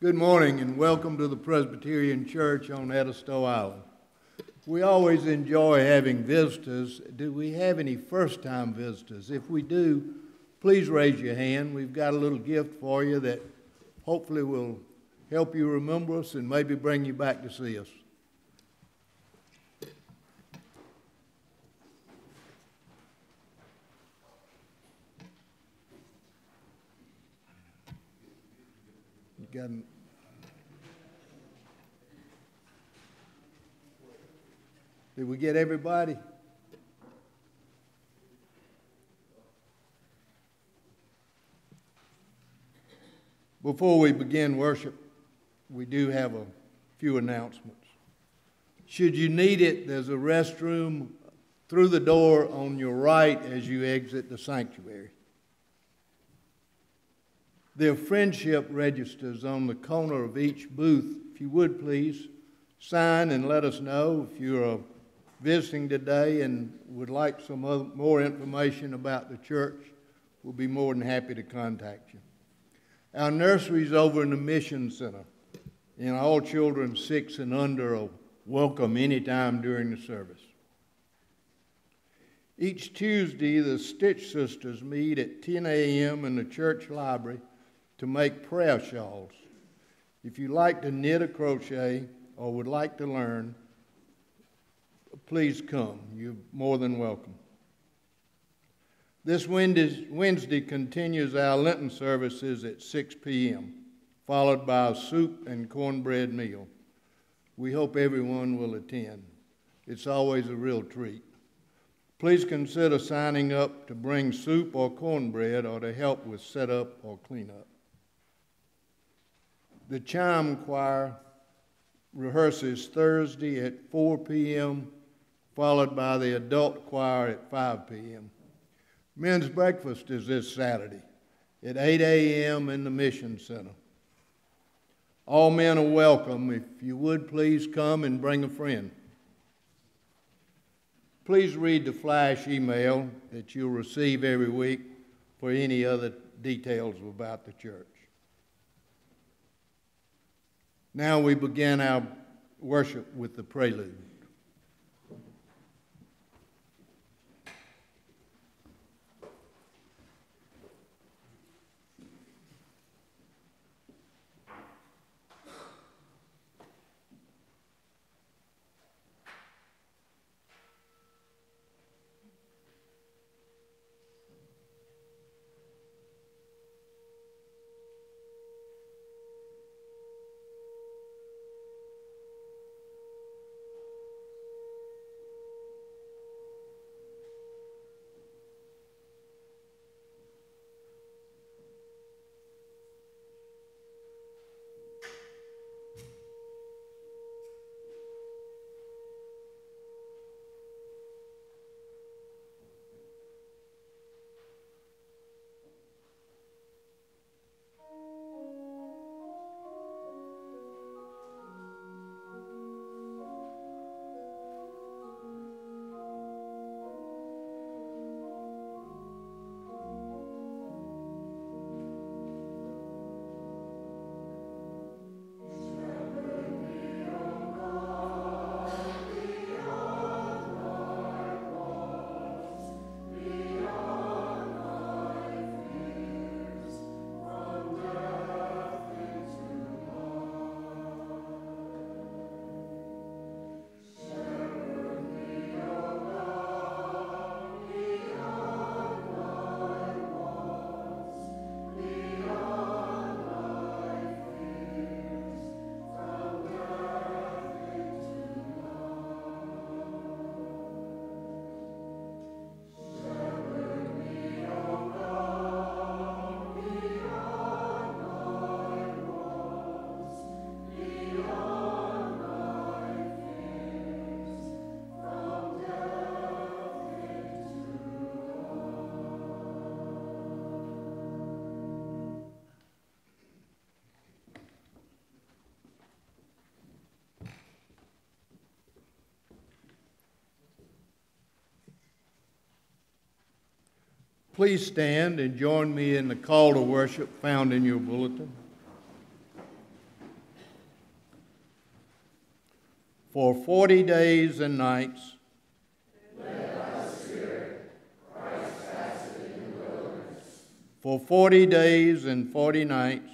Good morning and welcome to the Presbyterian Church on Edisto Island. We always enjoy having visitors. Do we have any first-time visitors? If we do, please raise your hand. We've got a little gift for you that hopefully will help you remember us and maybe bring you back to see us. Did we get everybody? Before we begin worship, we do have a few announcements. Should you need it, there's a restroom through the door on your right as you exit the sanctuary. There are friendship registers on the corner of each booth. If you would, please sign and let us know if you're visiting today and would like some more information about the church. We'll be more than happy to contact you. Our nursery is over in the Mission Center, and all children 6 and under are welcome anytime during the service. Each Tuesday, the Stitch Sisters meet at 10 a.m. in the church library to make prayer shawls. If you like to knit or crochet or would like to learn, please come. You're more than welcome. This Wednesday continues our Lenten services at 6 p.m., followed by a soup and cornbread meal. We hope everyone will attend. It's always a real treat. Please consider signing up to bring soup or cornbread or to help with setup or cleanup. The Chime Choir rehearses Thursday at 4 p.m., followed by the adult choir at 5 p.m. Men's breakfast is this Saturday at 8 a.m. in the Mission Center. All men are welcome. If you would, please come and bring a friend. Please read the flash email that you'll receive every week for any other details about the church. Now we begin our worship with the prelude. Please stand and join me in the call to worship found in your bulletin. for 40 days and nights. Led by the Spirit, Christ fasted in the wilderness. For 40 days and 40 nights.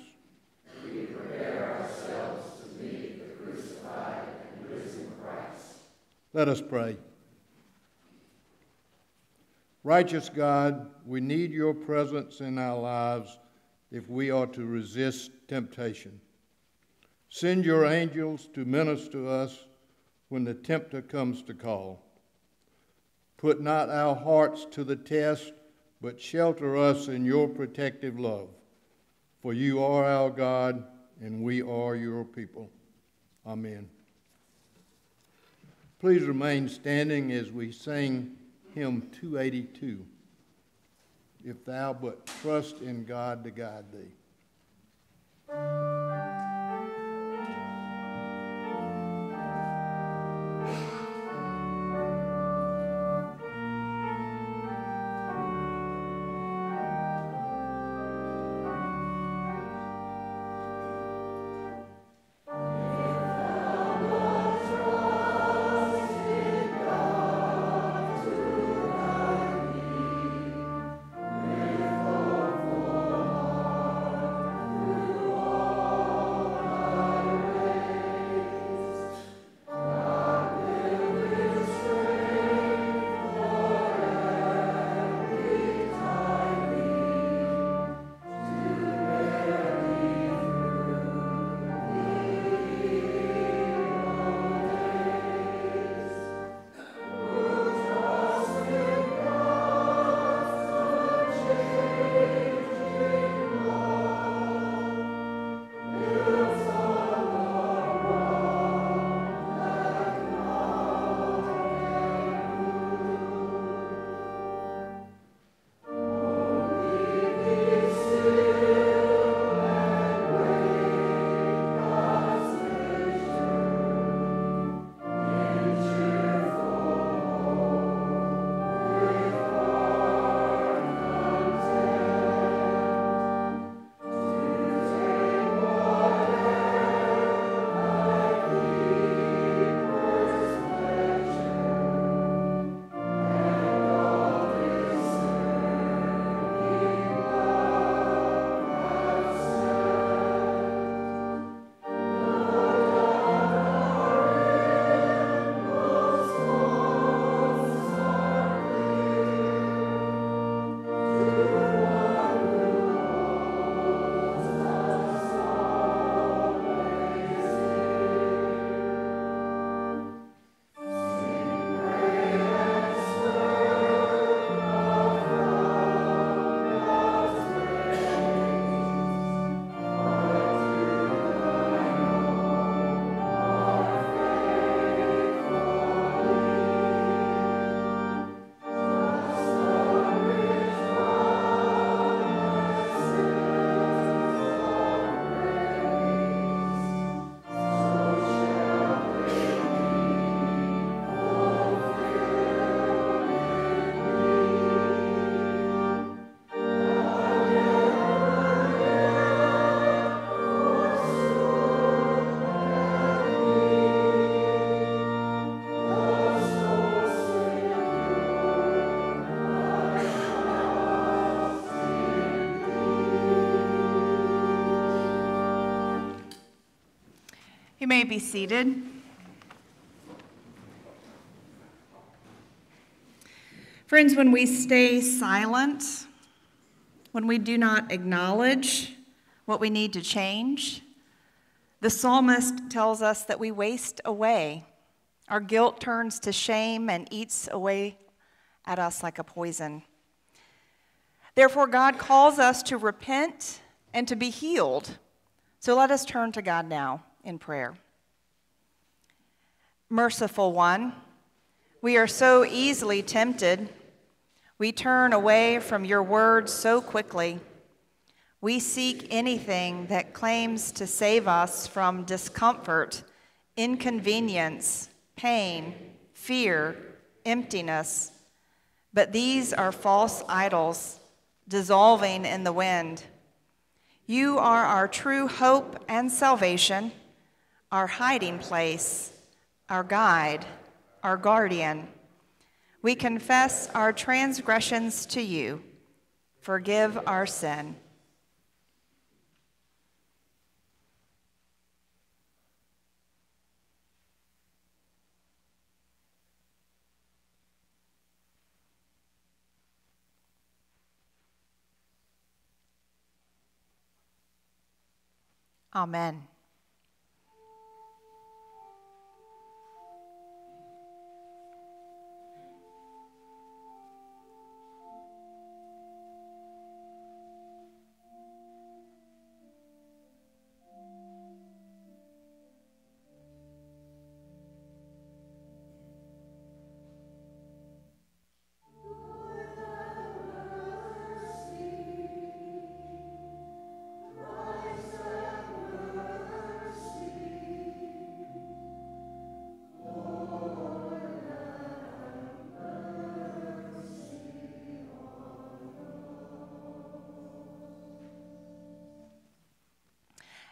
We prepare ourselves to meet the crucified and risen Christ. Let us pray. Righteous God, we need your presence in our lives if we are to resist temptation. Send your angels to minister us when the tempter comes to call. Put not our hearts to the test, but shelter us in your protective love. For you are our God, and we are your people. Amen. Please remain standing as we sing hymn 282, If Thou But Trust in God to Guide Thee. You may be seated. Friends, when we stay silent, when we do not acknowledge what we need to change, the psalmist tells us that we waste away. Our guilt turns to shame and eats away at us like a poison. Therefore, God calls us to repent and to be healed. So let us turn to God now in prayer. Merciful One, we are so easily tempted. We turn away from your word so quickly. We seek anything that claims to save us from discomfort, inconvenience, pain, fear, emptiness. But these are false idols, dissolving in the wind. You are our true hope and salvation, our hiding place, our guide, our guardian. We confess our transgressions to you. Forgive our sin. Amen.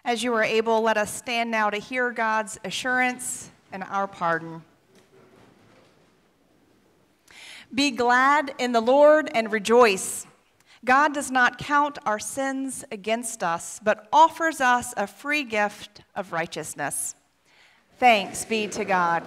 As you are able, let us stand now to hear God's assurance and our pardon. Be glad in the Lord and rejoice. God does not count our sins against us, but offers us a free gift of righteousness. Thanks be to God.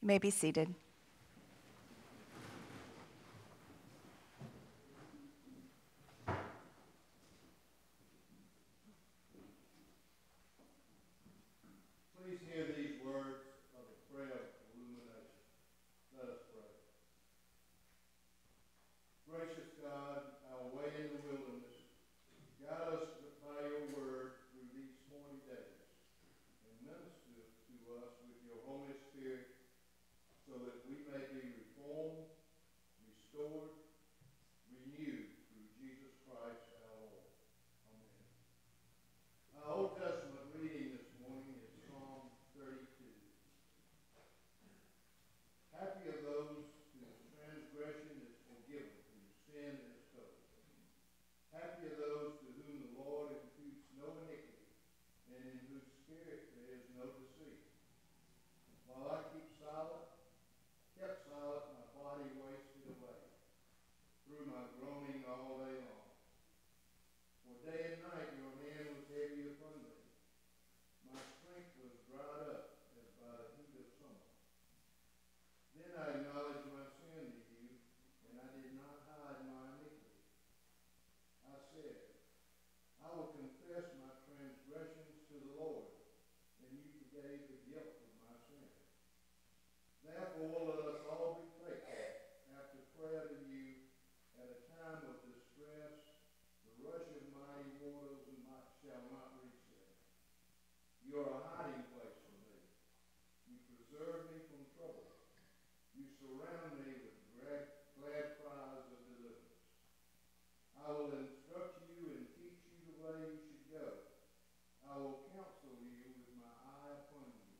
You may be seated. Please hear these words of a prayer of illumination. Let us pray. Gracious God, our way in the wilderness, guide us by your word through these 40 days, and minister to us with your Holy Spirit, so that we may be reformed, restored, renewed through Jesus Christ our Lord. Amen. Our Old Testament reading this morning is Psalm 32. Happy are those whose transgression is forgiven, whose sin is covered. Happy are those to whom the Lord imputes no iniquity, and in whose spirit there is no deceit. While I kept silent, my body wasted away through my groaning all day long. For day and night your hand was heavy upon me. My strength was dried up as by the heat of summer. Then I acknowledged my sin to you, and I did not hide my iniquity. I said, I will confess my transgressions to the Lord, and you forgave the guilt of my sin. Therefore, you are a hiding place for me. You preserve me from trouble. You surround me with glad cries of deliverance. I will instruct you and teach you the way you should go. I will counsel you with my eye upon you.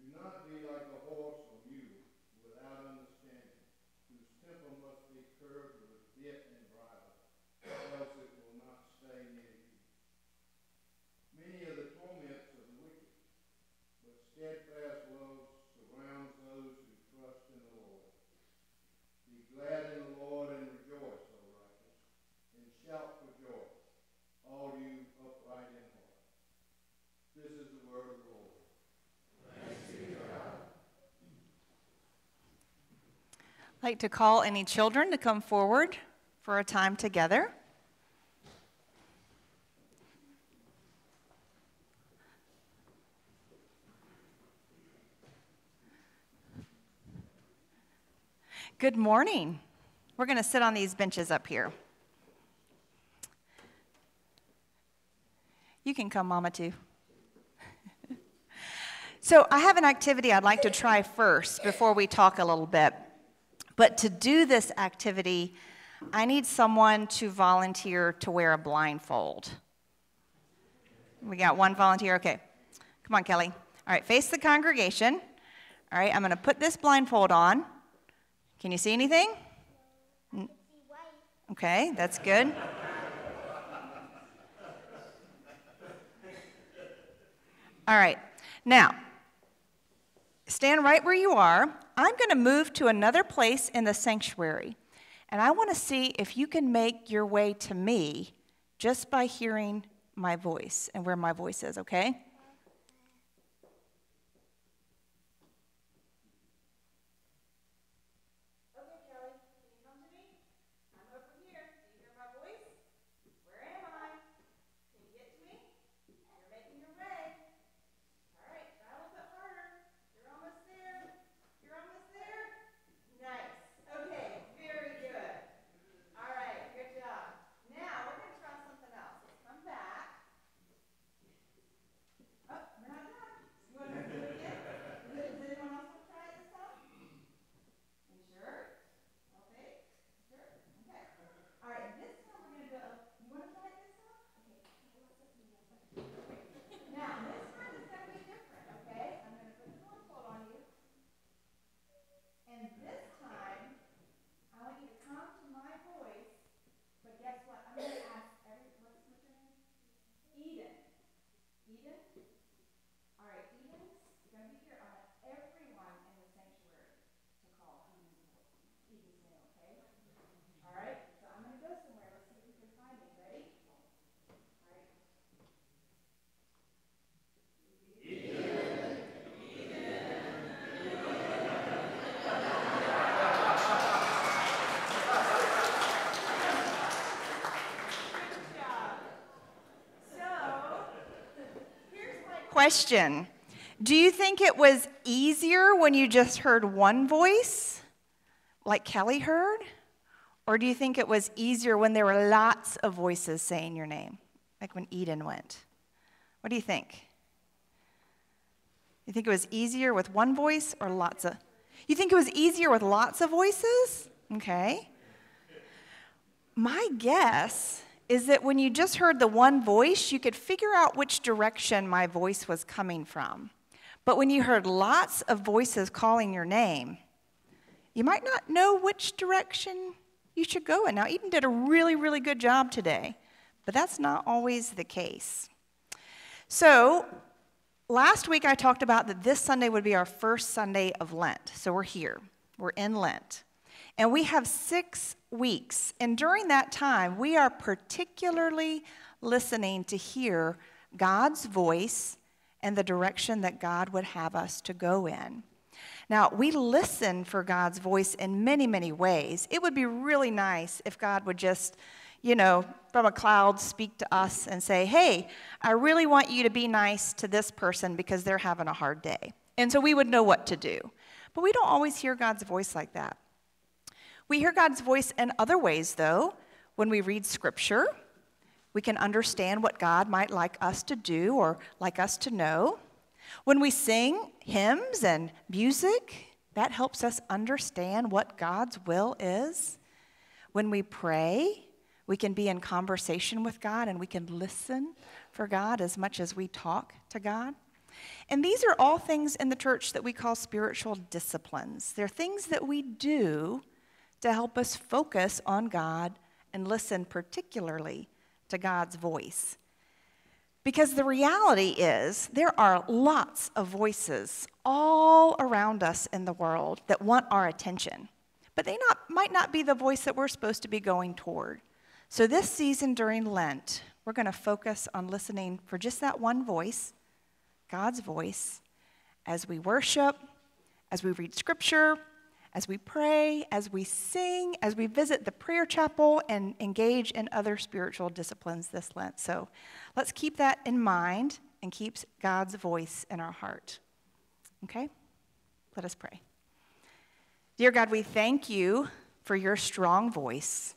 Do not be like a horse or mule without understanding, whose temper must be curbed with a bit and bridle, else it will not stay near you. Many of the torments of I'd like to call any children to come forward for a time together. Good morning. We're going to sit on these benches up here. You can come, Mama, too. So I have an activity I'd like to try first before we talk a little bit. But to do this activity, I need someone to volunteer to wear a blindfold. We got one volunteer? Okay. Come on, Kelly. All right, face the congregation. All right, I'm going to put this blindfold on. Can you see anything? Okay, that's good. All right, now, stand right where you are. I'm going to move to another place in the sanctuary, and I want to see if you can make your way to me just by hearing my voice and where my voice is, okay? Question. Do you think it was easier when you just heard one voice, like Kelly heard? Or do you think it was easier when there were lots of voices saying your name, like when Eden went? What do you think? You think it was easier with one voice or lots of? You think it was easier with lots of voices? Okay. My guess is that when you just heard the one voice, you could figure out which direction my voice was coming from. But when you heard lots of voices calling your name, you might not know which direction you should go in. Now, Eden did a really, really good job today, but that's not always the case. So, last week I talked about that this Sunday would be our first Sunday of Lent. So we're here. We're in Lent. And we have 6 weeks. And during that time, we are particularly listening to hear God's voice and the direction that God would have us to go in. Now, we listen for God's voice in many, many ways. It would be really nice if God would just, you know, from a cloud speak to us and say, hey, I really want you to be nice to this person because they're having a hard day. And so we would know what to do. But we don't always hear God's voice like that. We hear God's voice in other ways, though. When we read Scripture, we can understand what God might like us to do or like us to know. When we sing hymns and music, that helps us understand what God's will is. When we pray, we can be in conversation with God and we can listen for God as much as we talk to God. And these are all things in the church that we call spiritual disciplines. They're things that we do to help us focus on God and listen particularly to God's voice. Because the reality is there are lots of voices all around us in the world that want our attention, but they might not be the voice that we're supposed to be going toward. So this season during Lent, we're going to focus on listening for just that one voice, God's voice, as we worship, as we read Scripture, as we pray, as we sing, as we visit the prayer chapel and engage in other spiritual disciplines this Lent. So let's keep that in mind and keep God's voice in our heart. Okay? Let us pray. Dear God, we thank you for your strong voice.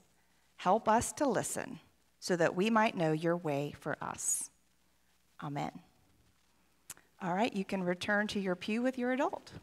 Help us to listen so that we might know your way for us. Amen. All right, you can return to your pew with your adult.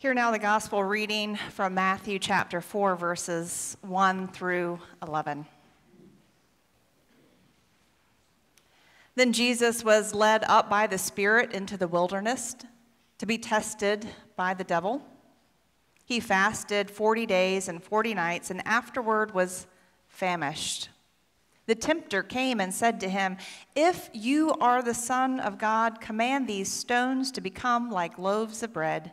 Hear now the gospel reading from Matthew chapter 4, verses 1 through 11. Then Jesus was led up by the Spirit into the wilderness to be tested by the devil. He fasted 40 days and 40 nights and afterward was famished. The tempter came and said to him, "If you are the Son of God, command these stones to become like loaves of bread."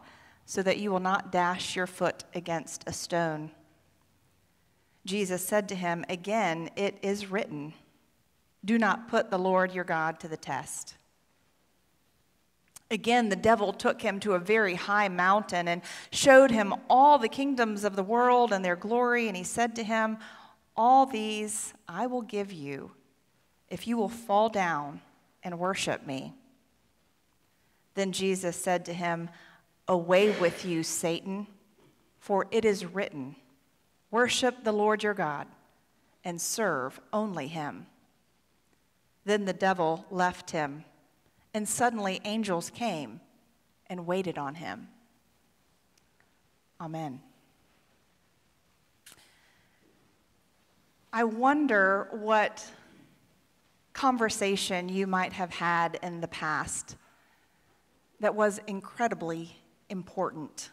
so that you will not dash your foot against a stone." Jesus said to him, "Again, it is written, do not put the Lord your God to the test." Again, the devil took him to a very high mountain and showed him all the kingdoms of the world and their glory. And he said to him, "All these I will give you if you will fall down and worship me." Then Jesus said to him, "Away with you, Satan, for it is written, worship the Lord your God and serve only him." Then the devil left him. And suddenly angels came and waited on him. Amen. I wonder what conversation you might have had in the past that was incredibly important.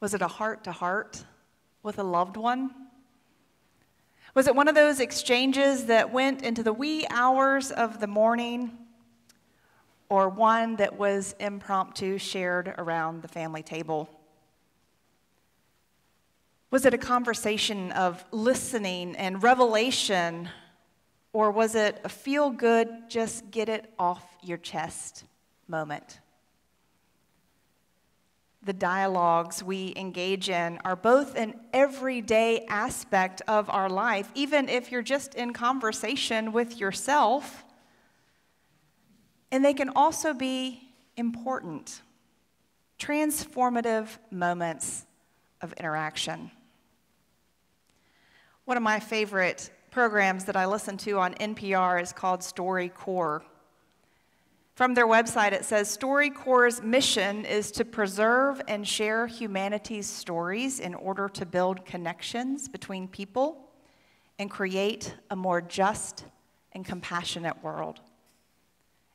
Was it a heart-to-heart with a loved one? Was it one of those exchanges that went into the wee hours of the morning, or one that was impromptu shared around the family table? Was it a conversation of listening and revelation, or was it a feel-good, just get it off your chest moment? The dialogues we engage in are both an everyday aspect of our life, even if you're just in conversation with yourself, and they can also be important, transformative moments of interaction. One of my favorite programs that I listen to on NPR is called StoryCorps. From their website, it says, StoryCorps' mission is to preserve and share humanity's stories in order to build connections between people and create a more just and compassionate world.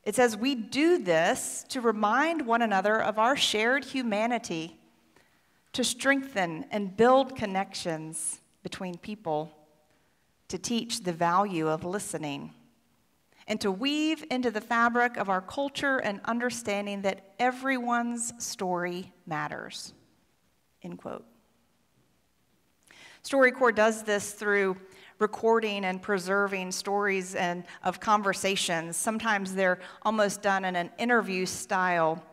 It says, we do this to remind one another of our shared humanity, to strengthen and build connections between people, to teach the value of listening, and to weave into the fabric of our culture an understanding that everyone's story matters, end quote. StoryCorps does this through recording and preserving stories and of conversations. Sometimes they're almost done in an interview style.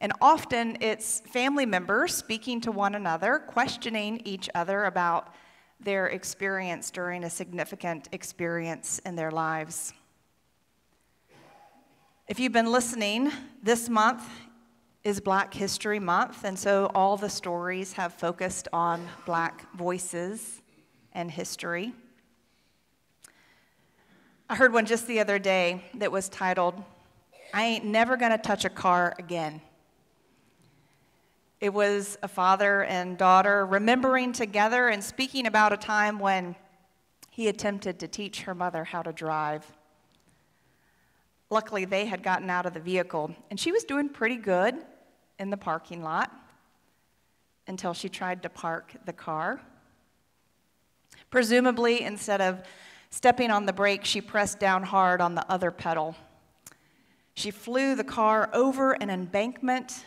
And often it's family members speaking to one another, questioning each other about their experience during a significant experience in their lives. If you've been listening, this month is Black History Month, and so all the stories have focused on Black voices and history. I heard one just the other day that was titled, "I Ain't Never Gonna Touch a Car Again." It was a father and daughter remembering together and speaking about a time when he attempted to teach her mother how to drive. Luckily, they had gotten out of the vehicle, and she was doing pretty good in the parking lot until she tried to park the car. Presumably, instead of stepping on the brake, she pressed down hard on the other pedal. She flew the car over an embankment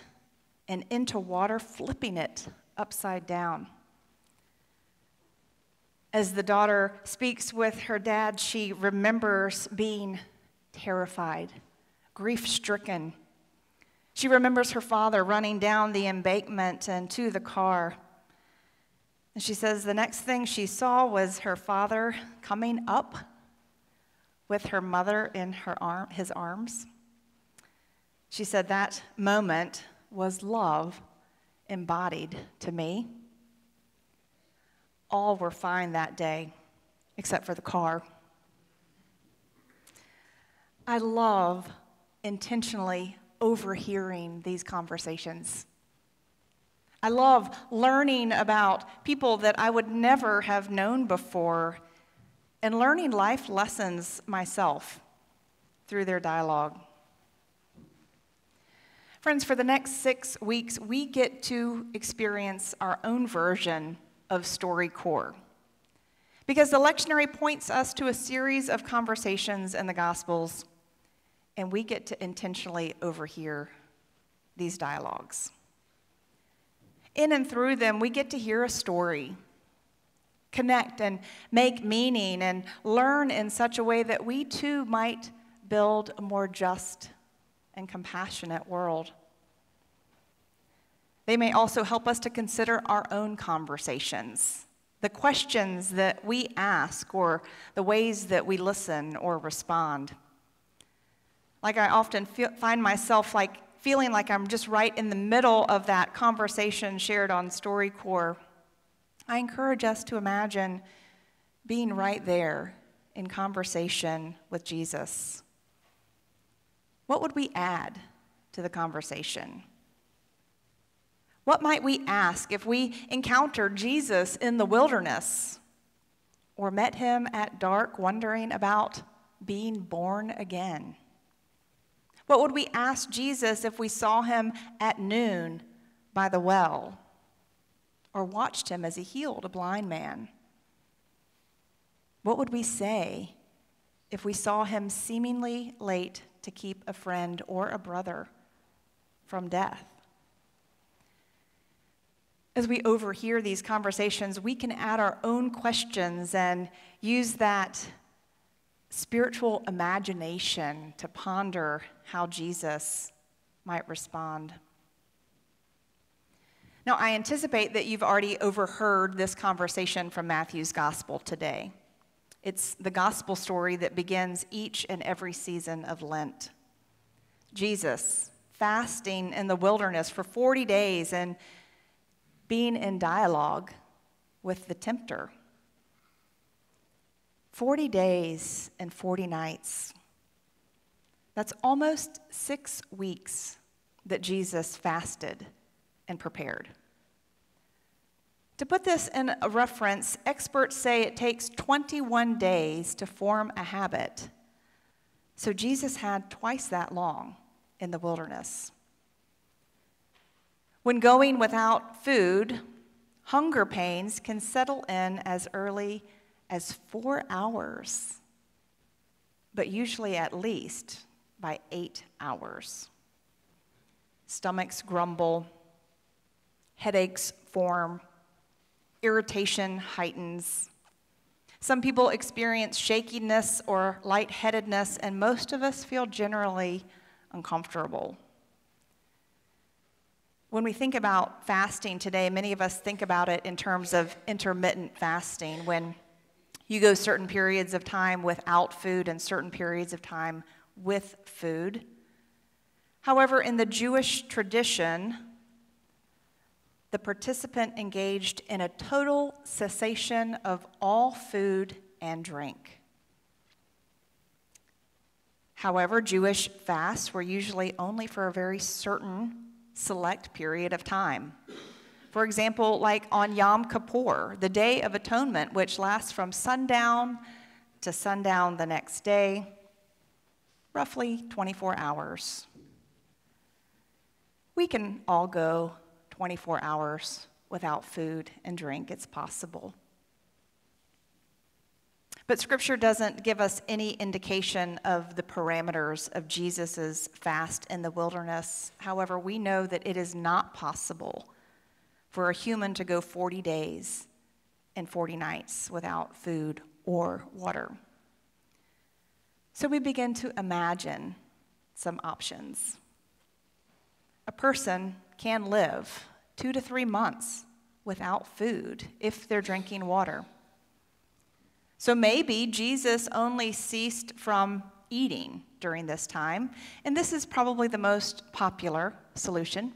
and into water, flipping it upside down. As the daughter speaks with her dad, she remembers being terrified, grief-stricken. She remembers her father running down the embankment and to the car. And she says the next thing she saw was her father coming up with her mother in his arms. She said that moment was love embodied to me. All were fine that day, except for the car. I love intentionally overhearing these conversations. I love learning about people that I would never have known before and learning life lessons myself through their dialogue. Friends, for the next 6 weeks, we get to experience our own version of StoryCorps, because the lectionary points us to a series of conversations in the Gospels, and we get to intentionally overhear these dialogues. In and through them, we get to hear a story, connect and make meaning, and learn in such a way that we too might build a more just and compassionate world. They may also help us to consider our own conversations, the questions that we ask, or the ways that we listen or respond. Like, I often find myself feeling like I'm just right in the middle of that conversation shared on StoryCorps. I encourage us to imagine being right there in conversation with Jesus. What would we add to the conversation? What might we ask if we encountered Jesus in the wilderness, or met him at dark wondering about being born again? What would we ask Jesus if we saw him at noon by the well, or watched him as he healed a blind man? What would we say if we saw him seemingly late to keep a friend or a brother from death? As we overhear these conversations, we can add our own questions and use that spiritual imagination to ponder how Jesus might respond. Now, I anticipate that you've already overheard this conversation from Matthew's gospel today. It's the gospel story that begins each and every season of Lent. Jesus fasting in the wilderness for 40 days and being in dialogue with the tempter. 40 days and 40 nights. That's almost 6 weeks that Jesus fasted and prepared. To put this in a reference, experts say it takes 21 days to form a habit. So Jesus had twice that long in the wilderness. When going without food, hunger pains can settle in as early as 4 hours, but usually at least by 8 hours. Stomachs grumble, headaches form, irritation heightens. Some people experience shakiness or lightheadedness, and most of us feel generally uncomfortable. When we think about fasting today, many of us think about it in terms of intermittent fasting, when you go certain periods of time without food and certain periods of time with food. However, in the Jewish tradition, the participant engaged in a total cessation of all food and drink. However, Jewish fasts were usually only for a very certain select period of time. For example, like on Yom Kippur, the Day of Atonement, which lasts from sundown to sundown the next day, roughly 24 hours. We can all go 24 hours without food and drink. It's possible. But Scripture doesn't give us any indication of the parameters of Jesus' fast in the wilderness. However, we know that it is not possible for a human to go 40 days and 40 nights without food or water. So we begin to imagine some options. A person can live 2 to 3 months without food if they're drinking water. So maybe Jesus only ceased from eating during this time, and this is probably the most popular solution.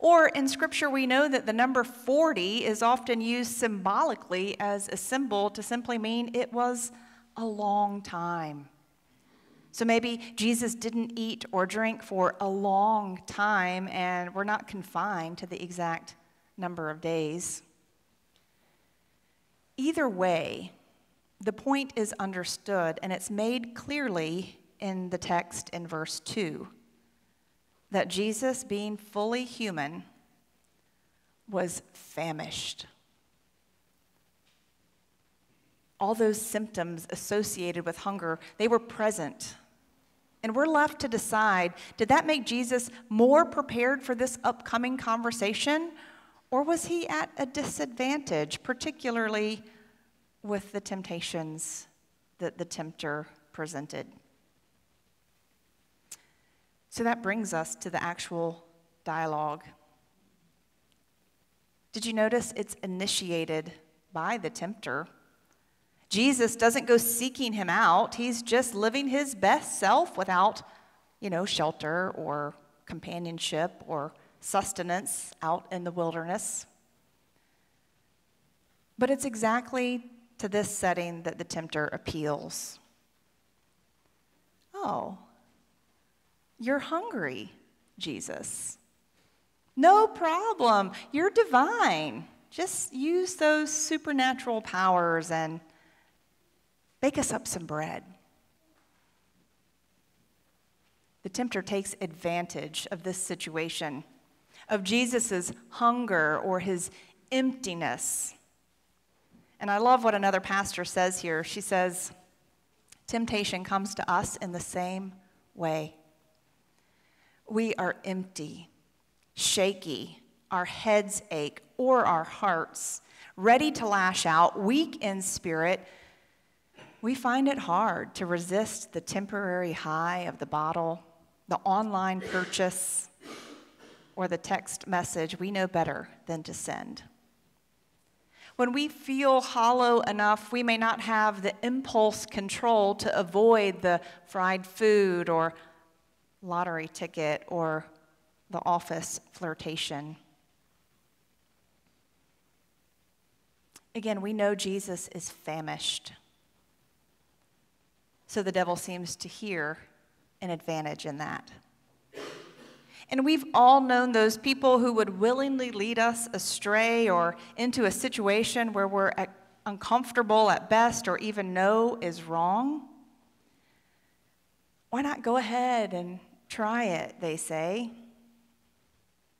Or in Scripture, we know that the number 40 is often used symbolically as a symbol to simply mean it was a long time. So maybe Jesus didn't eat or drink for a long time, and we're not confined to the exact number of days. Either way, the point is understood, and it's made clearly in the text in verse 2, that Jesus, being fully human, was famished. All those symptoms associated with hunger, they were present. And we're left to decide, did that make Jesus more prepared for this upcoming conversation, or was he at a disadvantage, particularly with the temptations that the tempter presented? So that brings us to the actual dialogue. Did you notice it's initiated by the tempter? Jesus doesn't go seeking him out. He's just living his best self without, shelter or companionship or sustenance out in the wilderness. But it's exactly to this setting that the tempter appeals. Oh, you're hungry, Jesus. No problem. You're divine. Just use those supernatural powers and bake us up some bread. The tempter takes advantage of this situation, of Jesus' hunger or his emptiness. And I love what another pastor says here. She says, temptation comes to us in the same way. We are empty, shaky, our heads ache, or our hearts, ready to lash out, weak in spirit. We find it hard to resist the temporary high of the bottle, the online purchase, or the text message we know better than to send. When we feel hollow enough, we may not have the impulse control to avoid the fried food or lottery ticket or the office flirtation. Again, we know Jesus is famished. So the devil seems to hear an advantage in that. And we've all known those people who would willingly lead us astray or into a situation where we're uncomfortable at best or even know is wrong. Why not go ahead and try it, they say.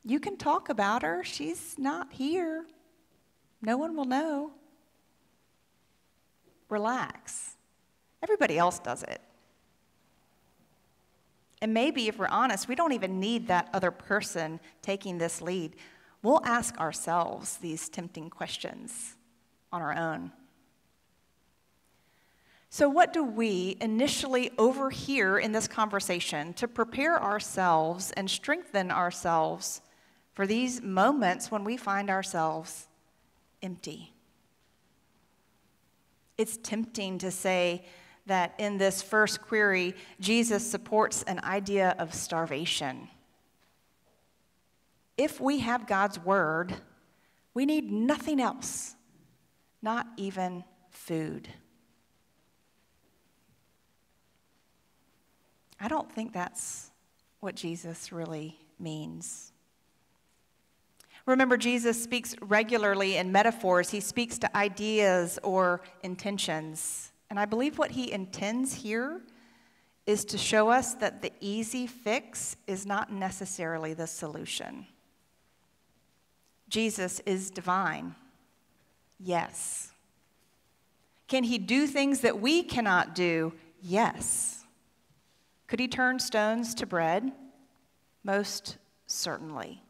You can talk about her. She's not here. No one will know. Relax. Everybody else does it. And maybe, if we're honest, we don't even need that other person taking this lead. We'll ask ourselves these tempting questions on our own. So what do we initially overhear in this conversation to prepare ourselves and strengthen ourselves for these moments when we find ourselves empty? It's tempting to say that in this first query, Jesus supports an idea of starvation. If we have God's word, we need nothing else, not even food. I don't think that's what Jesus really means. Remember, Jesus speaks regularly in metaphors. He speaks to ideas or intentions. And I believe what he intends here is to show us that the easy fix is not necessarily the solution. Jesus is divine. Yes. Can he do things that we cannot do? Yes. Could he turn stones to bread? Most certainly.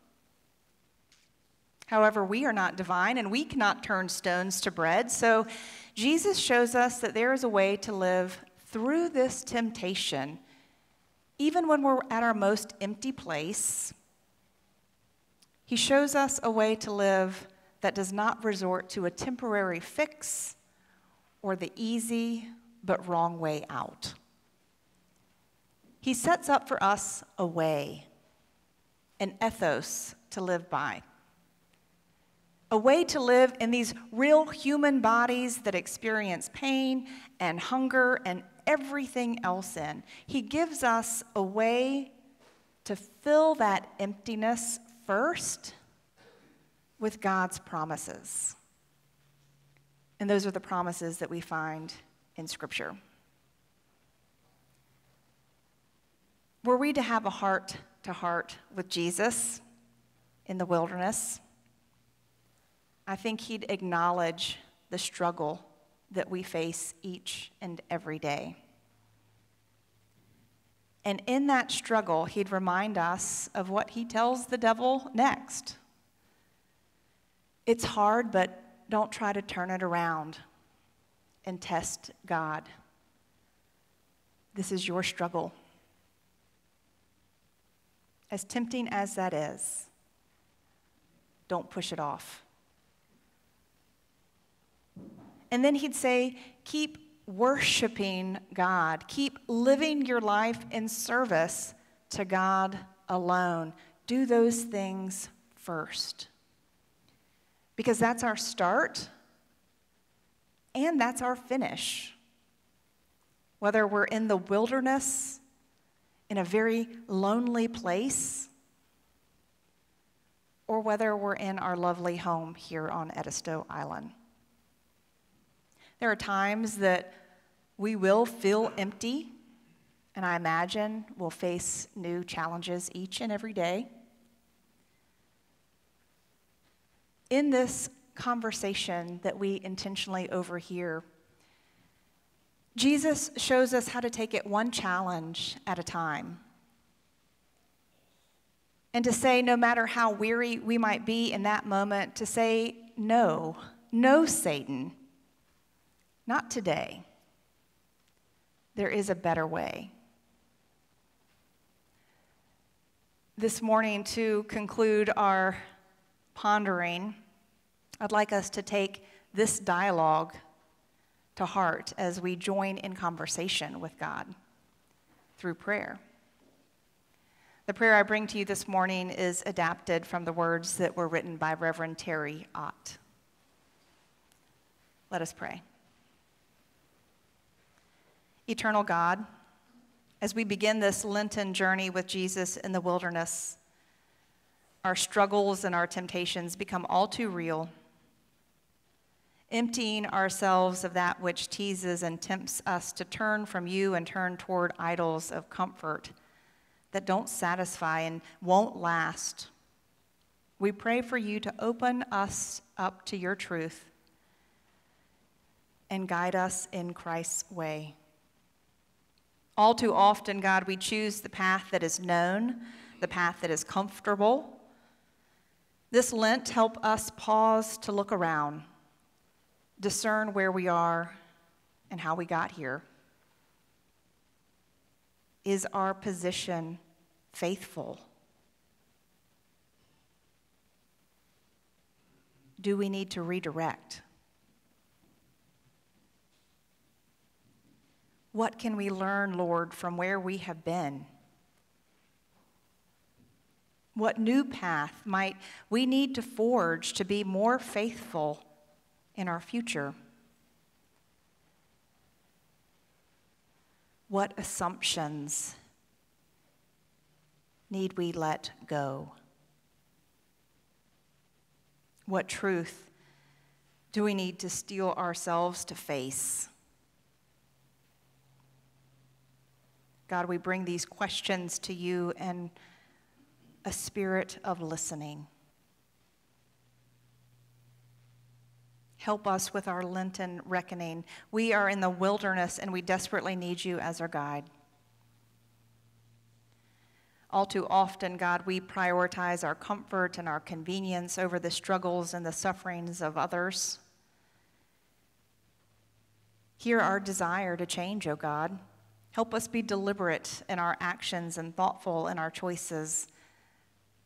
However, we are not divine, and we cannot turn stones to bread. So Jesus shows us that there is a way to live through this temptation, even when we're at our most empty place. He shows us a way to live that does not resort to a temporary fix or the easy but wrong way out. He sets up for us a way, an ethos to live by. A way to live in these real human bodies that experience pain and hunger and everything else in. He gives us a way to fill that emptiness first with God's promises. And those are the promises that we find in Scripture. Were we to have a heart-to-heart with Jesus in the wilderness, I think he'd acknowledge the struggle that we face each and every day. And in that struggle, he'd remind us of what he tells the devil next. It's hard, but don't try to turn it around and test God. This is your struggle. As tempting as that is, don't push it off. And then he'd say, keep worshiping God. Keep living your life in service to God alone. Do those things first. Because that's our start, and that's our finish. Whether we're in the wilderness, in a very lonely place, or whether we're in our lovely home here on Edisto Island. There are times that we will feel empty, and I imagine we'll face new challenges each and every day. In this conversation that we intentionally overhear, Jesus shows us how to take it one challenge at a time. And to say, no matter how weary we might be in that moment, to say, no, no, Satan, not today. There is a better way. This morning, to conclude our pondering, I'd like us to take this dialogue to heart as we join in conversation with God through prayer. The prayer I bring to you this morning is adapted from the words that were written by Reverend Terry Ott. Let us pray. Eternal God, as we begin this Lenten journey with Jesus in the wilderness, our struggles and our temptations become all too real. Emptying ourselves of that which teases and tempts us to turn from you and turn toward idols of comfort that don't satisfy and won't last. We pray for you to open us up to your truth and guide us in Christ's way. All too often, God, we choose the path that is known, the path that is comfortable. This Lent, help us pause to look around, discern where we are and how we got here. Is our position faithful? Do we need to redirect? What can we learn, Lord, from where we have been? What new path might we need to forge to be more faithful in our future? What assumptions need we let go? What truth do we need to steel ourselves to face? God, we bring these questions to you in a spirit of listening. Help us with our Lenten reckoning. We are in the wilderness and we desperately need you as our guide. All too often, God, we prioritize our comfort and our convenience over the struggles and the sufferings of others. Hear our desire to change, O God. Help us be deliberate in our actions and thoughtful in our choices.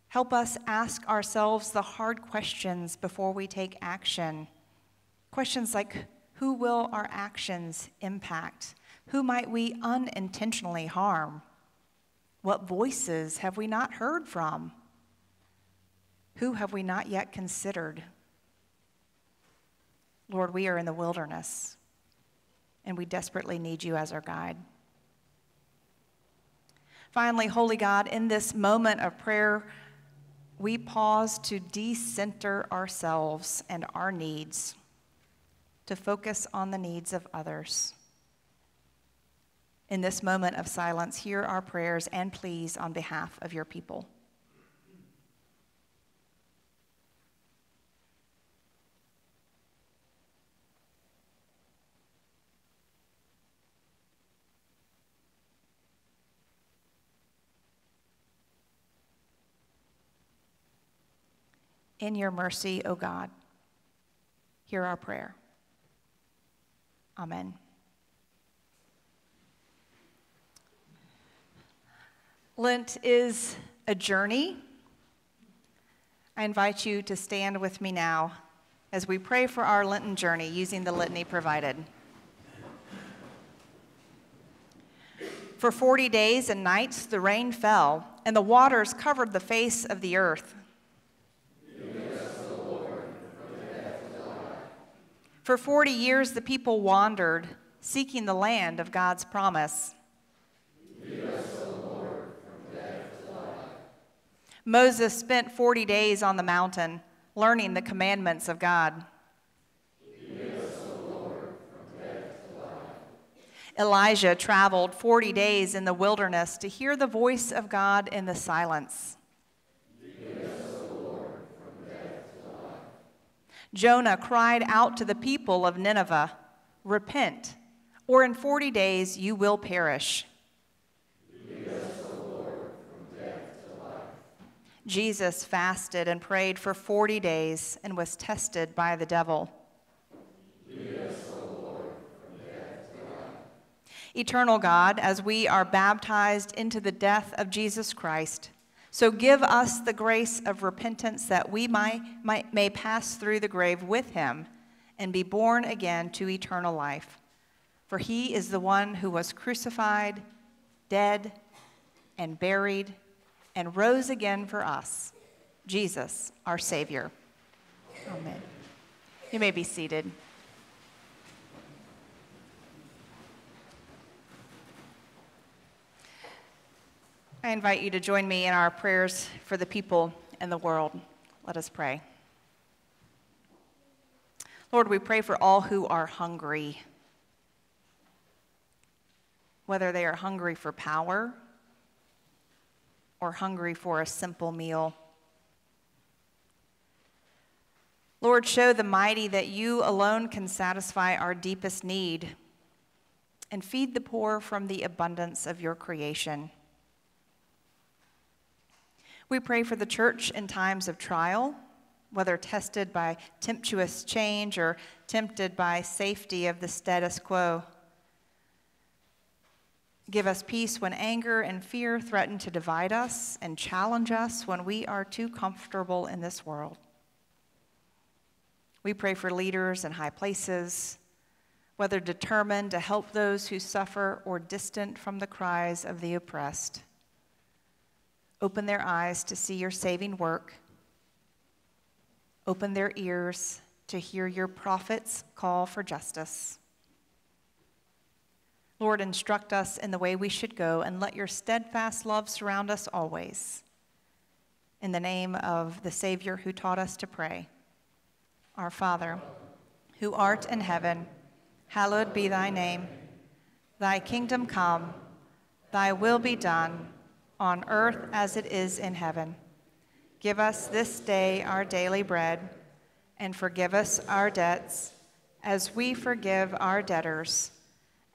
Help us ask ourselves the hard questions before we take action. Questions like, who will our actions impact? Who might we unintentionally harm? What voices have we not heard from? Who have we not yet considered? Lord, we are in the wilderness. and we desperately need you as our guide. Finally, Holy God, in this moment of prayer, we pause to decenter ourselves and our needs, to focus on the needs of others. In this moment of silence, hear our prayers and pleas on behalf of your people. In your mercy, O God, hear our prayer. Amen. Lent is a journey. I invite you to stand with me now as we pray for our Lenten journey using the litany provided. For 40 days and nights the rain fell, and the waters covered the face of the earth. For 40 years, the people wandered, seeking the land of God's promise. Us, O Lord, from death to life. Moses spent 40 days on the mountain, learning the commandments of God. Us, O Lord, from death to life. Elijah traveled 40 days in the wilderness to hear the voice of God in the silence. Jonah cried out to the people of Nineveh, repent, or in 40 days you will perish. Us, O Lord, from death to life. Jesus fasted and prayed for 40 days and was tested by the devil. Us, O Lord, from death to life. Eternal God, as we are baptized into the death of Jesus Christ, so give us the grace of repentance that we may pass through the grave with him and be born again to eternal life. For he is the one who was crucified, dead, and buried, and rose again for us, Jesus, our Savior. Amen. You may be seated. I invite you to join me in our prayers for the people and the world. Let us pray. Lord, we pray for all who are hungry, whether they are hungry for power or hungry for a simple meal. Lord, show the mighty that you alone can satisfy our deepest need, and feed the poor from the abundance of your creation. We pray for the church in times of trial, whether tested by tempestuous change or tempted by safety of the status quo. Give us peace when anger and fear threaten to divide us and challenge us when we are too comfortable in this world. We pray for leaders in high places, whether determined to help those who suffer or distant from the cries of the oppressed. Open their eyes to see your saving work. Open their ears to hear your prophets call for justice. Lord, instruct us in the way we should go, and let your steadfast love surround us always. In the name of the Savior who taught us to pray, our Father, who art in heaven, hallowed be thy name. Thy kingdom come, thy will be done, on earth as it is in heaven. Give us this day our daily bread, and forgive us our debts as we forgive our debtors.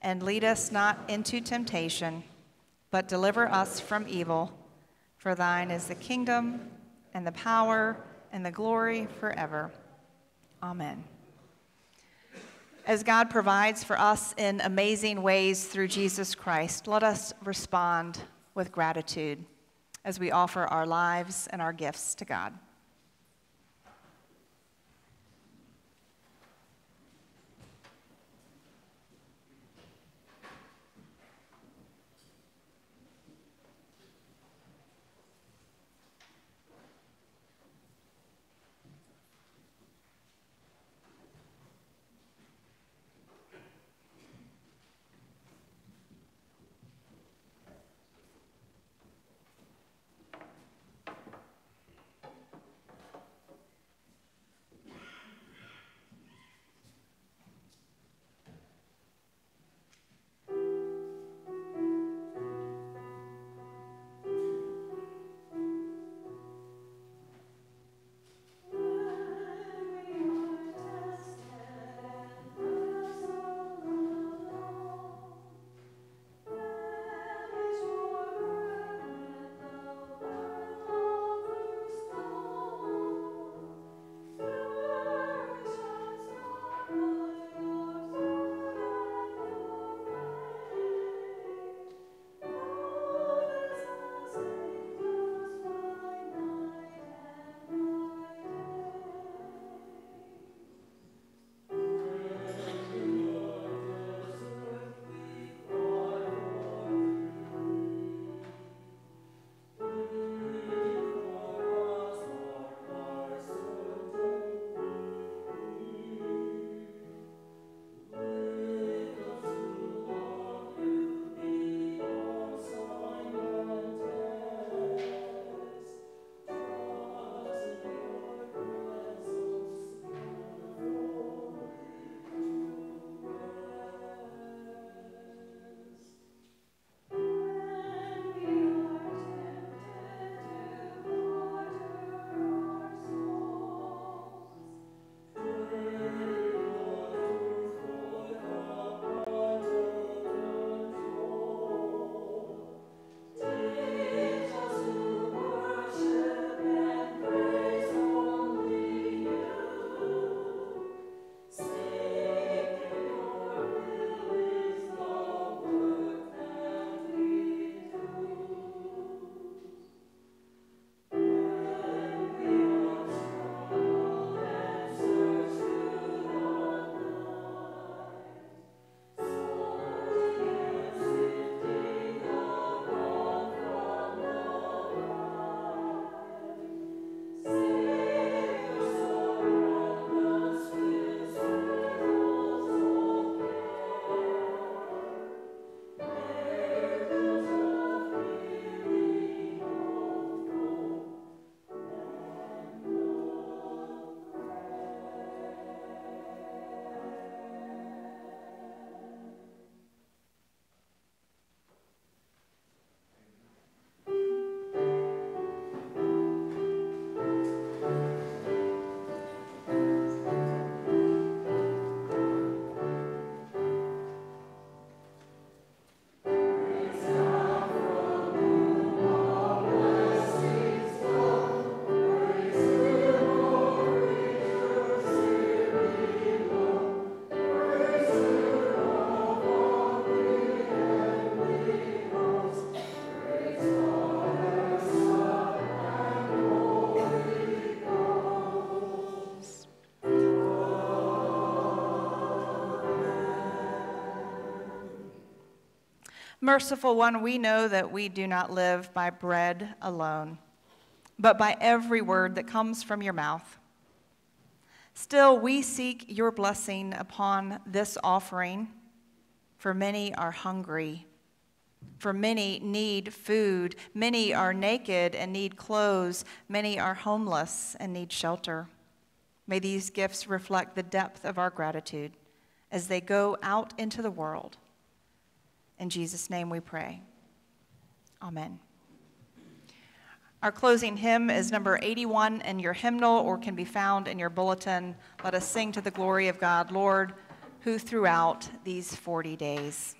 And lead us not into temptation, but deliver us from evil. For thine is the kingdom, and the power, and the glory forever. Amen. As God provides for us in amazing ways through Jesus Christ, let us respond with gratitude as we offer our lives and our gifts to God. Merciful One, we know that we do not live by bread alone, but by every word that comes from your mouth. Still, we seek your blessing upon this offering, for many are hungry, for many need food, many are naked and need clothes, many are homeless and need shelter. May these gifts reflect the depth of our gratitude as they go out into the world. In Jesus' name we pray. Amen. Our closing hymn is number 81 in your hymnal or can be found in your bulletin. Let us sing to the glory of God, Lord, who throughout these 40 days.